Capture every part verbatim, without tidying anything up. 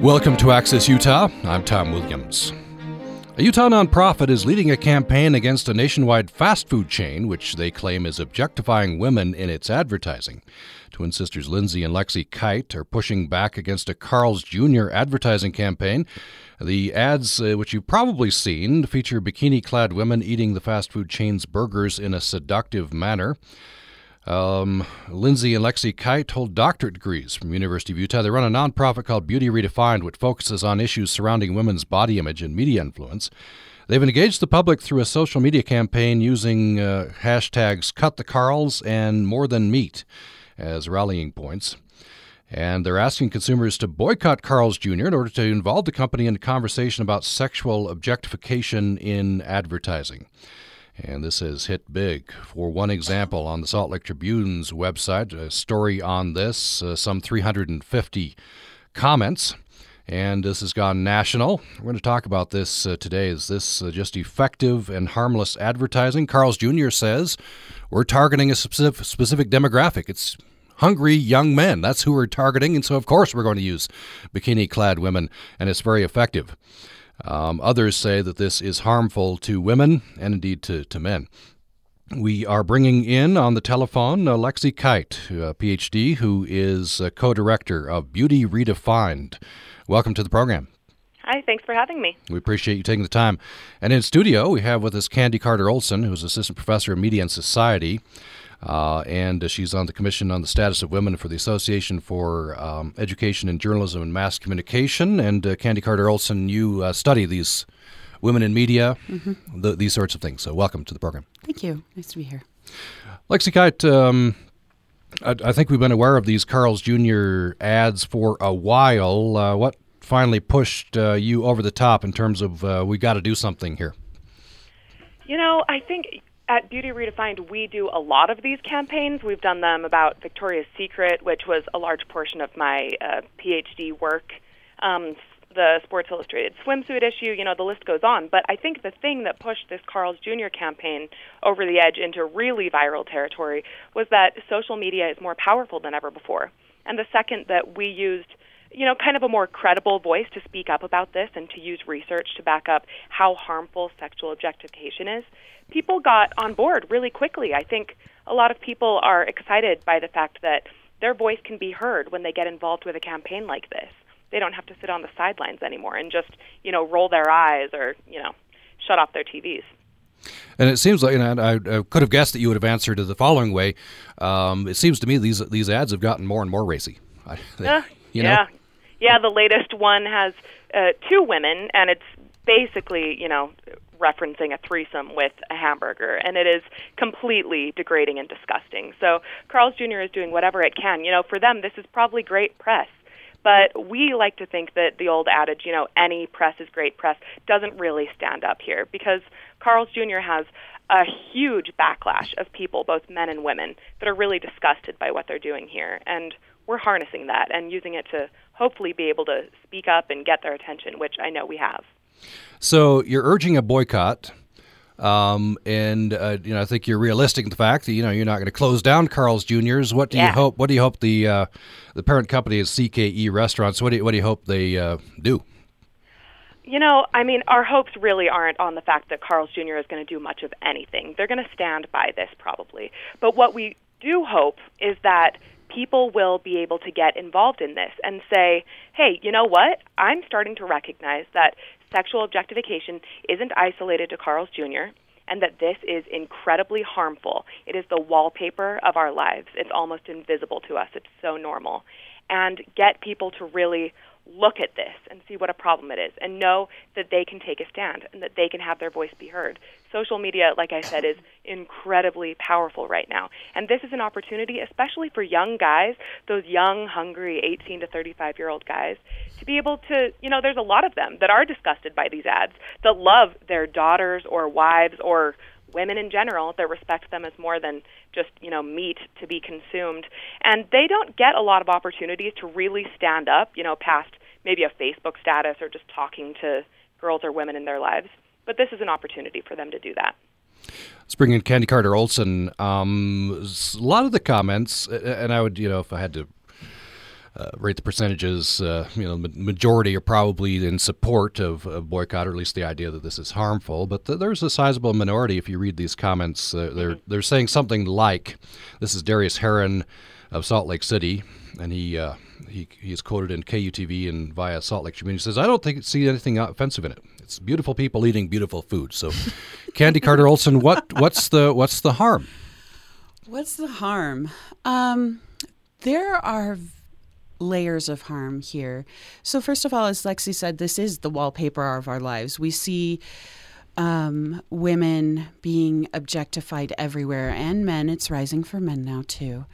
Welcome to Access Utah. I'm Tom Williams. A Utah nonprofit is leading a campaign against a nationwide fast food chain, which they claim is objectifying women in its advertising. Twin sisters Lindsay and Lexi Kite are pushing back against a Carl's Junior advertising campaign. The ads, uh, which you've probably seen, feature bikini-clad women eating the fast food chain's burgers in a seductive manner. Um, Lindsay and Lexi Kite hold doctorate degrees from University of Utah. They run a nonprofit called Beauty Redefined, which focuses on issues surrounding women's body image and media influence. They've engaged the public through a social media campaign using uh, hashtags #CutTheCarls and #MoreThanMeat as rallying points. And they're asking consumers to boycott Carl's Junior in order to involve the company in a conversation about sexual objectification in advertising. And this has hit big. For one example, on the Salt Lake Tribune's website, a story on this, uh, some three hundred fifty comments. And this has gone national. We're going to talk about this uh, today. Is this uh, just effective and harmless advertising? Carl's Junior says we're targeting a specific, specific demographic. It's hungry young men. That's who we're targeting. And so, of course, we're going to use bikini-clad women, and it's very effective. Um, others say that this is harmful to women and, indeed, to, to men. We are bringing in on the telephone uh, Lexi Kite, a P H D, who is a co-director of Beauty Redefined. Welcome to the program. Hi, thanks for having me. We appreciate you taking the time. And in studio, we have with us Candy Carter-Olson, who's assistant professor of media and society. Uh, and uh, she's on the Commission on the Status of Women for the Association for um, Education in Journalism and Mass Communication. And uh, Candy Carter-Olson, you uh, study these women in media, mm-hmm. the, these sorts of things. So welcome to the program. Thank you. Nice to be here. Lexi Kite, um, I, I think we've been aware of these Carl's Junior ads for a while. Uh, what finally pushed uh, you over the top in terms of uh, we got to do something here? You know, I think... At Beauty Redefined, we do a lot of these campaigns. We've done them about Victoria's Secret, which was a large portion of my uh, P H D work, um, the Sports Illustrated swimsuit issue, you know, the list goes on. But I think the thing that pushed this Carl's Junior campaign over the edge into really viral territory was that social media is more powerful than ever before. And the second that we used, you know, kind of a more credible voice to speak up about this and to use research to back up how harmful sexual objectification is, people got on board really quickly. I think a lot of people are excited by the fact that their voice can be heard when they get involved with a campaign like this. They don't have to sit on the sidelines anymore and just, you know, roll their eyes or, you know, shut off their T Vs. And it seems like, and I, I could have guessed that you would have answered the following way, um, it seems to me these these ads have gotten more and more racy. I, they, uh, you know? Yeah. Yeah, the latest one has uh, two women, and it's basically, you know, referencing a threesome with a hamburger, and it is completely degrading and disgusting. So Carl's Junior is doing whatever it can. You know, for them, this is probably great press, but we like to think that the old adage, you know, any press is great press, doesn't really stand up here, because Carl's Junior has a huge backlash of people, both men and women, that are really disgusted by what they're doing here, and we're harnessing that and using it to hopefully be able to speak up and get their attention, which I know we have. So you're urging a boycott, um, and uh, you know I think you're realistic in the fact that you know you're not going to close down Carl's Junior's. What do yeah. you hope? What do you hope the uh, the parent company is C K E Restaurants? What do you, what do you hope they uh, do? You know, I mean, our hopes really aren't on the fact that Carl's Junior is going to do much of anything. They're going to stand by this probably, but what we do hope is that people will be able to get involved in this and say, hey, you know what? I'm starting to recognize that sexual objectification isn't isolated to Carl's Junior and that this is incredibly harmful. It is the wallpaper of our lives. It's almost invisible to us. It's so normal. And get people to really look at this and see what a problem it is and know that they can take a stand and that they can have their voice be heard. Social media, like I said, is incredibly powerful right now. And this is an opportunity, especially for young guys, those young, hungry eighteen to thirty-five-year-old guys, to be able to, you know, there's a lot of them that are disgusted by these ads, that love their daughters or wives or women in general, that respect them as more than just, you know, meat to be consumed. And they don't get a lot of opportunities to really stand up, you know, past maybe a Facebook status or just talking to girls or women in their lives. But this is an opportunity for them to do that. Let's bring in Candy Carter-Olson. Um, a lot of the comments, and I would, you know, if I had to uh, rate the percentages, uh, you know, majority are probably in support of, of boycott, or at least the idea that this is harmful. But th there's a sizable minority. If you read these comments, uh, they're they're saying something like, "This is Darius Heron of Salt Lake City, and he uh, he he is quoted in K U T V and via Salt Lake Community. Says I don't think see anything offensive in it. It's beautiful people eating beautiful food." So, Candy Carter-Olson, what what's the what's the harm? What's the harm? Um, there are layers of harm here. So, first of all, as Lexi said, this is the wallpaper of our lives. We see um, women being objectified everywhere, and men. It's rising for men now too.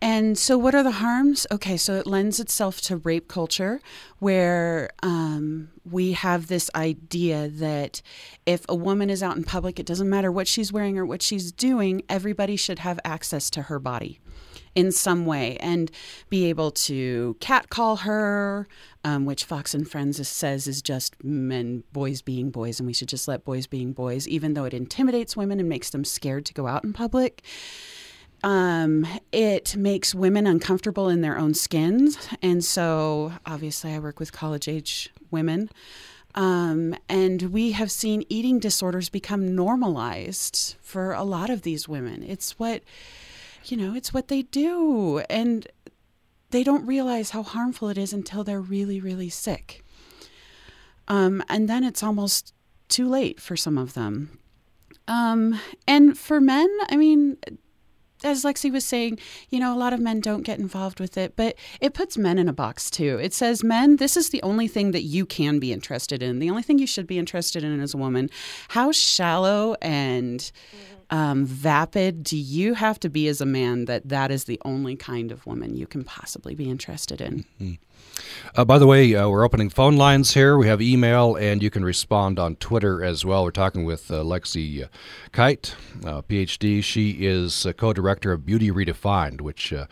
And so what are the harms? Okay, so it lends itself to rape culture, where um, we have this idea that if a woman is out in public, it doesn't matter what she's wearing or what she's doing, everybody should have access to her body in some way and be able to catcall her, um, which Fox and Friends says is just men, boys being boys, and we should just let boys being boys, even though it intimidates women and makes them scared to go out in public. Um, it makes women uncomfortable in their own skins. And so obviously I work with college age women. Um, and we have seen eating disorders become normalized for a lot of these women. It's what, you know, it's what they do. And they don't realize how harmful it is until they're really, really sick. Um, and then it's almost too late for some of them. Um, and for men, I mean, as Lexi was saying, you know, a lot of men don't get involved with it, but it puts men in a box too. It says, men, this is the only thing that you can be interested in. The only thing you should be interested in is a woman. How shallow and um, vapid do you have to be as a man that that is the only kind of woman you can possibly be interested in? Mm-hmm. Uh, by the way, uh, we're opening phone lines here. We have email, and you can respond on Twitter as well. We're talking with uh, Lexi uh, Kite, uh, P H D. She is uh, co-director of Beauty Redefined, which uh,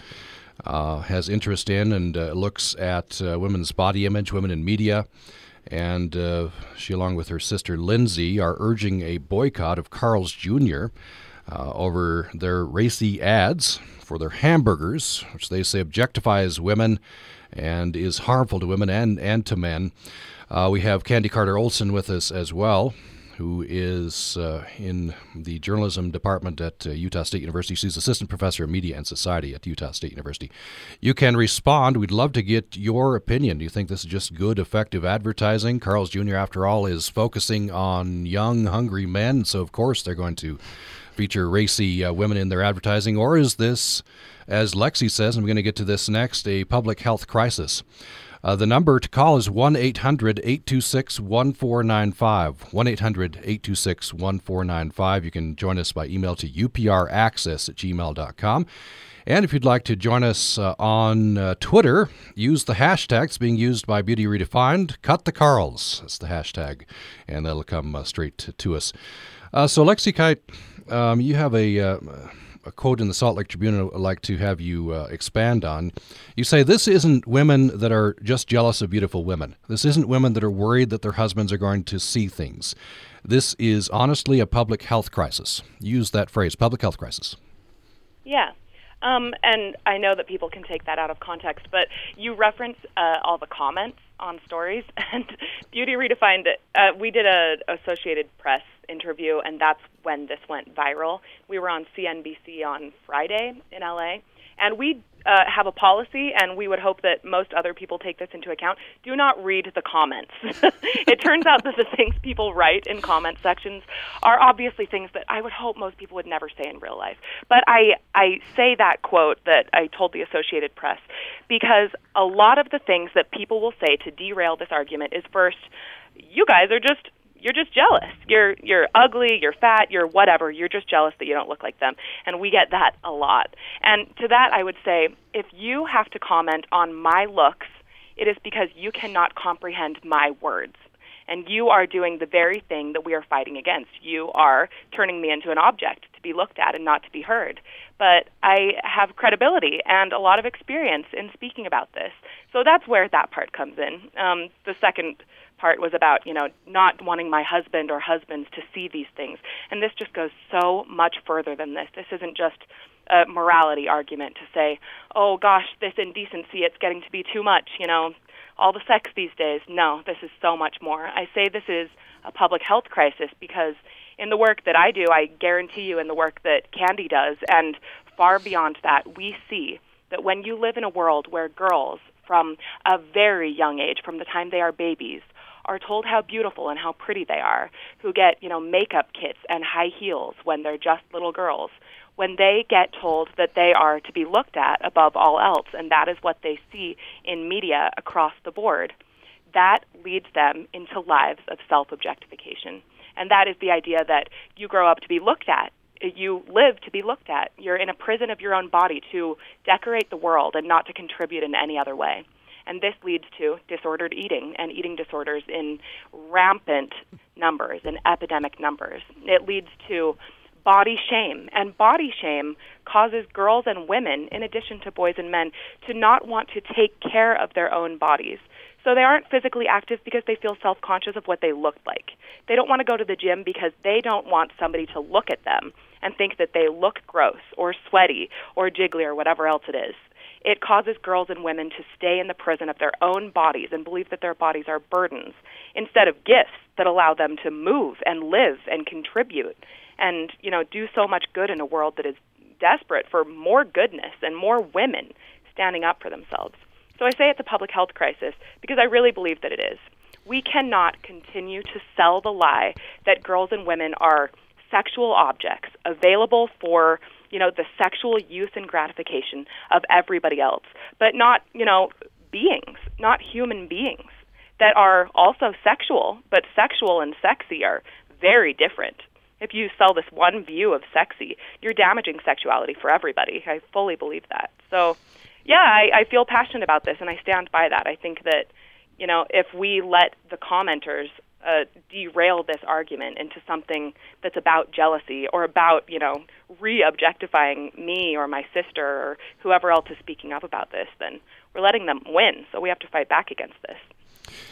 uh, has interest in and uh, looks at uh, women's body image, women in media. And uh, she, along with her sister Lindsay, are urging a boycott of Carl's Junior Uh, over their racy ads for their hamburgers, which they say objectifies women and is harmful to women and, and to men. Uh, we have Candy Carter-Olson with us as well, who is uh, in the journalism department at uh, Utah State University. She's assistant professor of media and society at Utah State University. You can respond. We'd love to get your opinion. Do you think this is just good, effective advertising? Carl's Junior, after all, is focusing on young, hungry men, so of course they're going to feature racy uh, women in their advertising. Or is this, as Lexi says, and we're going to get to this next, a public health crisis? Uh, the number to call is one eight hundred, eight two six, one four nine five, one eight hundred, eight two six, one four nine five. You can join us by email to u p r access at gmail dot com. And if you'd like to join us uh, on uh, Twitter, use the hashtag that's being used by Beauty Redefined, #CutTheCarls. That's the hashtag, and that'll come uh, straight to, to us. Uh, so, Lexi Kite, um, you have a, uh, a quote in the Salt Lake Tribune I'd like to have you uh, expand on. You say, this isn't women that are just jealous of beautiful women. This isn't women that are worried that their husbands are going to see things. This is honestly a public health crisis. Use that phrase, public health crisis. Yeah. Um, and I know that people can take that out of context, but you reference uh, all the comments on stories. And Beauty Redefined, uh, we did a Associated Press interview, and that's when this went viral. We were on C N B C on Friday in L A, and we uh, have a policy, and we would hope that most other people take this into account. Do not read the comments. It turns out that the things people write in comment sections are obviously things that I would hope most people would never say in real life. But I, I say that quote that I told the Associated Press because a lot of the things that people will say to derail this argument is, first, you guys are just... You're just jealous. You're you're ugly, you're fat, you're whatever. You're just jealous that you don't look like them. And we get that a lot. And to that I would say, if you have to comment on my looks, it is because you cannot comprehend my words. And you are doing the very thing that we are fighting against. You are turning me into an object to be looked at and not to be heard. But I have credibility and a lot of experience in speaking about this. So that's where that part comes in. Um, the second part was about, you know, not wanting my husband or husbands to see these things. And this just goes so much further than this. This isn't just a morality argument to say, oh, gosh, this indecency, it's getting to be too much, you know, all the sex these days. No, this is so much more. I say this is a public health crisis because in the work that I do, I guarantee you in the work that Candy does, and far beyond that, we see that when you live in a world where girls from a very young age, from the time they are babies, are told how beautiful and how pretty they are, who get, you know, makeup kits and high heels when they're just little girls, when they get told that they are to be looked at above all else, and that is what they see in media across the board, that leads them into lives of self-objectification. And that is the idea that you grow up to be looked at, you live to be looked at, you're in a prison of your own body to decorate the world and not to contribute in any other way. And this leads to disordered eating and eating disorders in rampant numbers and epidemic numbers. It leads to body shame, and body shame causes girls and women, in addition to boys and men, to not want to take care of their own bodies. So they aren't physically active because they feel self-conscious of what they look like. They don't want to go to the gym because they don't want somebody to look at them and think that they look gross or sweaty or jiggly or whatever else it is. It causes girls and women to stay in the prison of their own bodies and believe that their bodies are burdens instead of gifts that allow them to move and live and contribute and, you know, do so much good in a world that is desperate for more goodness and more women standing up for themselves. So I say it's a public health crisis because I really believe that it is. We cannot continue to sell the lie that girls and women are sexual objects available for, you know, the sexual use and gratification of everybody else, but not, you know, beings, not human beings that are also sexual, but sexual and sexy are very different. If you sell this one view of sexy, you're damaging sexuality for everybody. I fully believe that. So yeah, I, I feel passionate about this, and I stand by that. I think that, you know, if we let the commenters uh, derail this argument into something that's about jealousy or about, you know, re-objectifying me or my sister or whoever else is speaking up about this, then we're letting them win. So we have to fight back against this.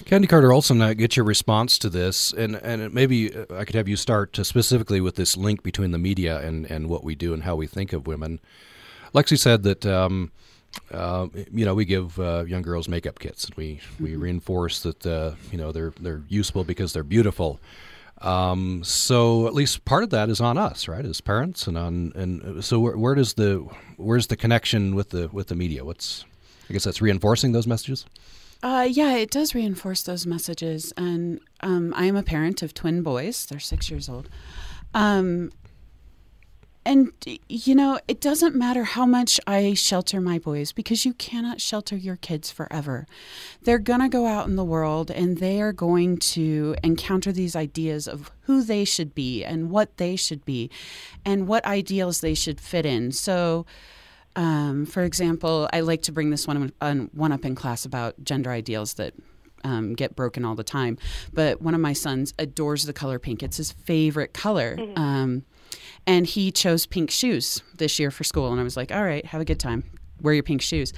Candy Carter-Olson, I get your response to this, and, and maybe I could have you start specifically with this link between the media and, and what we do and how we think of women. Lexi said that, um, uh, you know, we give uh, young girls makeup kits. We we mm-hmm. reinforce that, uh, you know, they're, they're useful because they're beautiful. Um, so at least part of that is on us, right, as parents, and on and so where, where does the where's the connection with the with the media? What's I guess that's reinforcing those messages. Uh, yeah, it does reinforce those messages. And um, I am a parent of twin boys. They're six years old. Um, and, you know, it doesn't matter how much I shelter my boys because you cannot shelter your kids forever. They're going to go out in the world and they are going to encounter these ideas of who they should be and what they should be and what ideals they should fit in. So, Um, for example, I like to bring this one, um, one up in class about gender ideals that um, get broken all the time. But one of my sons adores the color pink. It's his favorite color. Mm-hmm. Um, and he chose pink shoes this year for school. And I was like, all right, have a good time. Wear your pink shoes.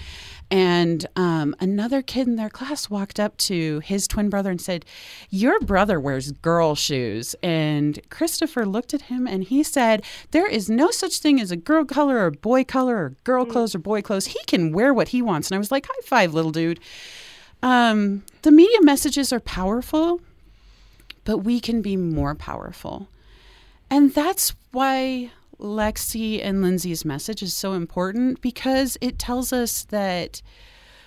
And um, another kid in their class walked up to his twin brother and said, your brother wears girl shoes. And Christopher looked at him and he said, there is no such thing as a girl color or boy color or girl clothes or boy clothes. He can wear what he wants. And I was like, high five, little dude. Um, the media messages are powerful, but we can be more powerful. And that's why Lexi and Lindsay's message is so important, because it tells us that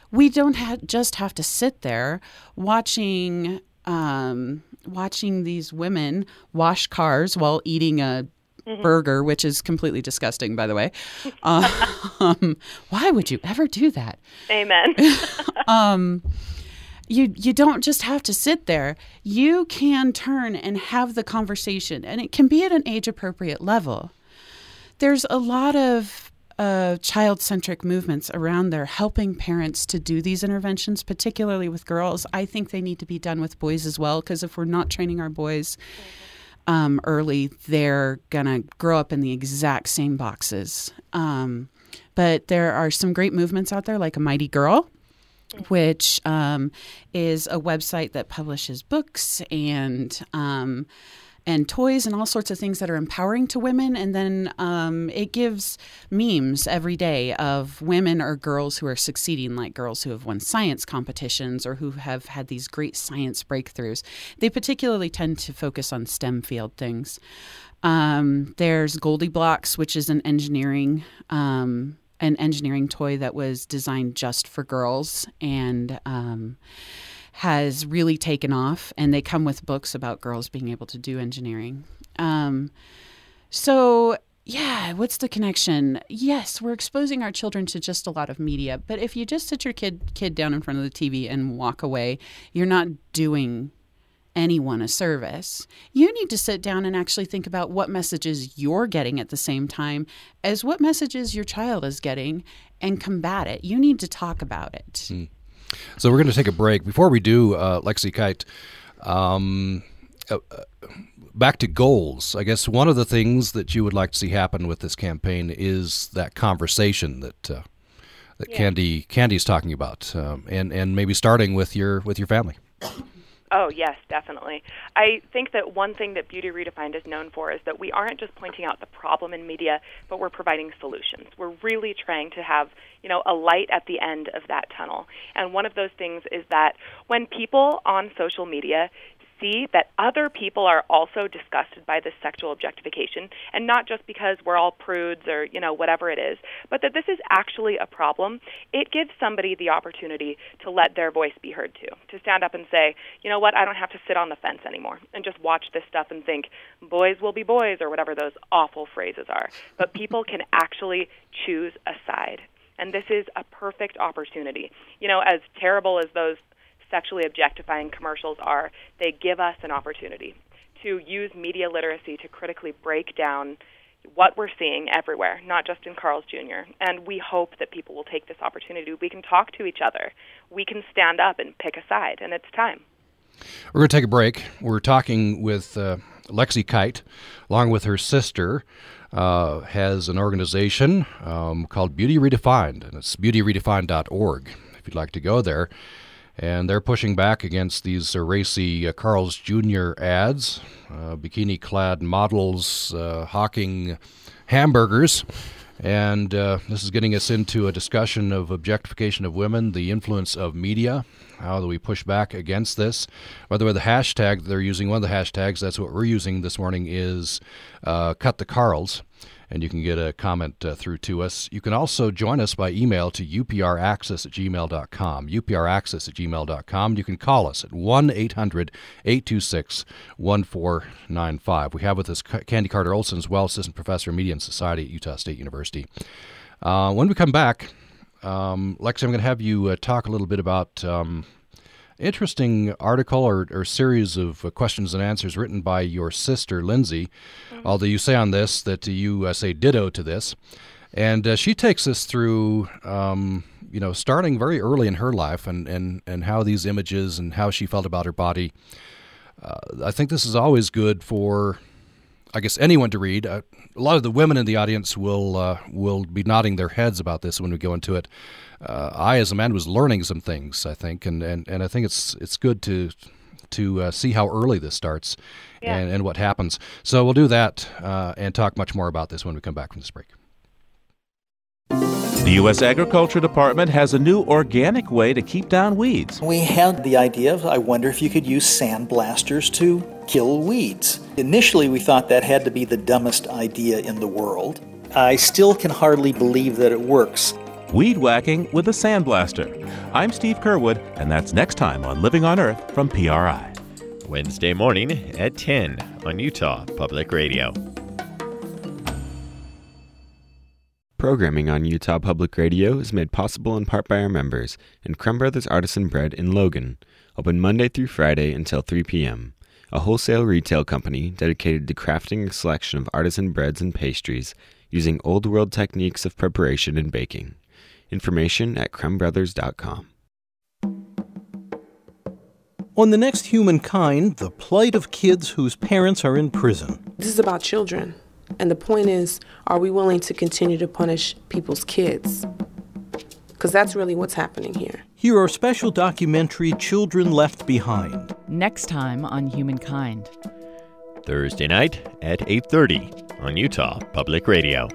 we don't ha- just have to sit there watching um, watching these women wash cars while eating a mm-hmm. burger, which is completely disgusting, by the way. Um, why would you ever do that? Amen. um, you you don't just have to sit there. You can turn and have the conversation, and it can be at an age-appropriate level. There's a lot of uh, child-centric movements around there helping parents to do these interventions, particularly with girls. I think they need to be done with boys as well, because if we're not training our boys um, early, they're going to grow up in the exact same boxes. Um, but there are some great movements out there, like A Mighty Girl, which um, is a website that publishes books and um, and toys and all sorts of things that are empowering to women. And then um, it gives memes every day of women or girls who are succeeding, like girls who have won science competitions or who have had these great science breakthroughs. They particularly tend to focus on STEM field things. Um, there's GoldieBlox, which is an engineering um an engineering toy that was designed just for girls and um, has really taken off. And they come with books about girls being able to do engineering. Um, so, yeah, what's the connection? Yes, we're exposing our children to just a lot of media. But if you just sit your kid kid down in front of the T V and walk away, you're not doing anyone a service. You need to sit down and actually think about what messages you're getting at the same time as what messages your child is getting and combat it. You need to talk about it. Mm. So we're going to take a break. Before we do, uh, Lexi Kite, um, uh, uh, back to goals. I guess one of the things that you would like to see happen with this campaign is that conversation that uh, that yeah. Candy Candy's talking about, um, and and maybe starting with your with your family. Oh, yes, definitely. I think that one thing that Beauty Redefined is known for is that we aren't just pointing out the problem in media, but we're providing solutions. We're really trying to have, you know, a light at the end of that tunnel. And one of those things is that when people on social media see that other people are also disgusted by this sexual objectification, and not just because we're all prudes or, you know, whatever it is, but that this is actually a problem, it gives somebody the opportunity to let their voice be heard too, to stand up and say, you know what, I don't have to sit on the fence anymore and just watch this stuff and think, boys will be boys, or whatever those awful phrases are. But people can actually choose a side, and this is a perfect opportunity. You know, as terrible as those sexually objectifying commercials are, they give us an opportunity to use media literacy to critically break down what we're seeing everywhere, not just in Carl's Junior And we hope that people will take this opportunity. We can talk to each other. We can stand up and pick a side, and it's time. We're going to take a break. We're talking with uh, Lexi Kite, along with her sister, uh, has an organization um, called Beauty Redefined, and it's beauty redefined dot org if you'd like to go there. And they're pushing back against these uh, racy uh, Carl's Junior ads, uh, bikini-clad models uh, hawking hamburgers. And uh, this is getting us into a discussion of objectification of women, the influence of media. How do we push back against this? By the way, the hashtag they're using, one of the hashtags, that's what we're using this morning, is uh, #CutTheCarls. And you can get a comment uh, through to us. You can also join us by email to u p r access at gmail dot com, u p r access at gmail dot com. You can call us at one eight hundred eight two six one four nine five. We have with us Candy Carter-Olson as well, Assistant Professor of Media and Society at Utah State University. Uh, when we come back, um, Lexi, I'm going to have you uh, talk a little bit about um, interesting article or, or series of questions and answers written by your sister, Lindsay, mm-hmm. although you say on this that you uh, say ditto to this. And uh, she takes us through, um, you know, starting very early in her life and, and, and how these images and how she felt about her body. Uh, I think this is always good for, I guess, anyone to read. Uh, a lot of the women in the audience will uh, will be nodding their heads about this when we go into it. Uh, I, as a man, was learning some things, I think, and, and, and I think it's it's good to to uh, see how early this starts yeah. and, and what happens. So we'll do that uh, and talk much more about this when we come back from this break. The U S Agriculture Department has a new organic way to keep down weeds. We had the idea of, I wonder if you could use sandblasters to kill weeds. Initially, we thought that had to be the dumbest idea in the world. I still can hardly believe that it works. Weed whacking with a sandblaster. I'm Steve Curwood, and that's next time on Living on Earth from P R I. Wednesday morning at ten on Utah Public Radio. Programming on Utah Public Radio is made possible in part by our members and Crumb Brothers Artisan Bread in Logan, open Monday through Friday until three p.m., a wholesale retail company dedicated to crafting a selection of artisan breads and pastries using old-world techniques of preparation and baking. Information at crumb brothers dot com. On the next Humankind, the plight of kids whose parents are in prison. This is about children. And the point is, are we willing to continue to punish people's kids? Because that's really what's happening here. Here are special documentary Children Left Behind. Next time on Humankind. Thursday night at eight thirty on Utah Public Radio.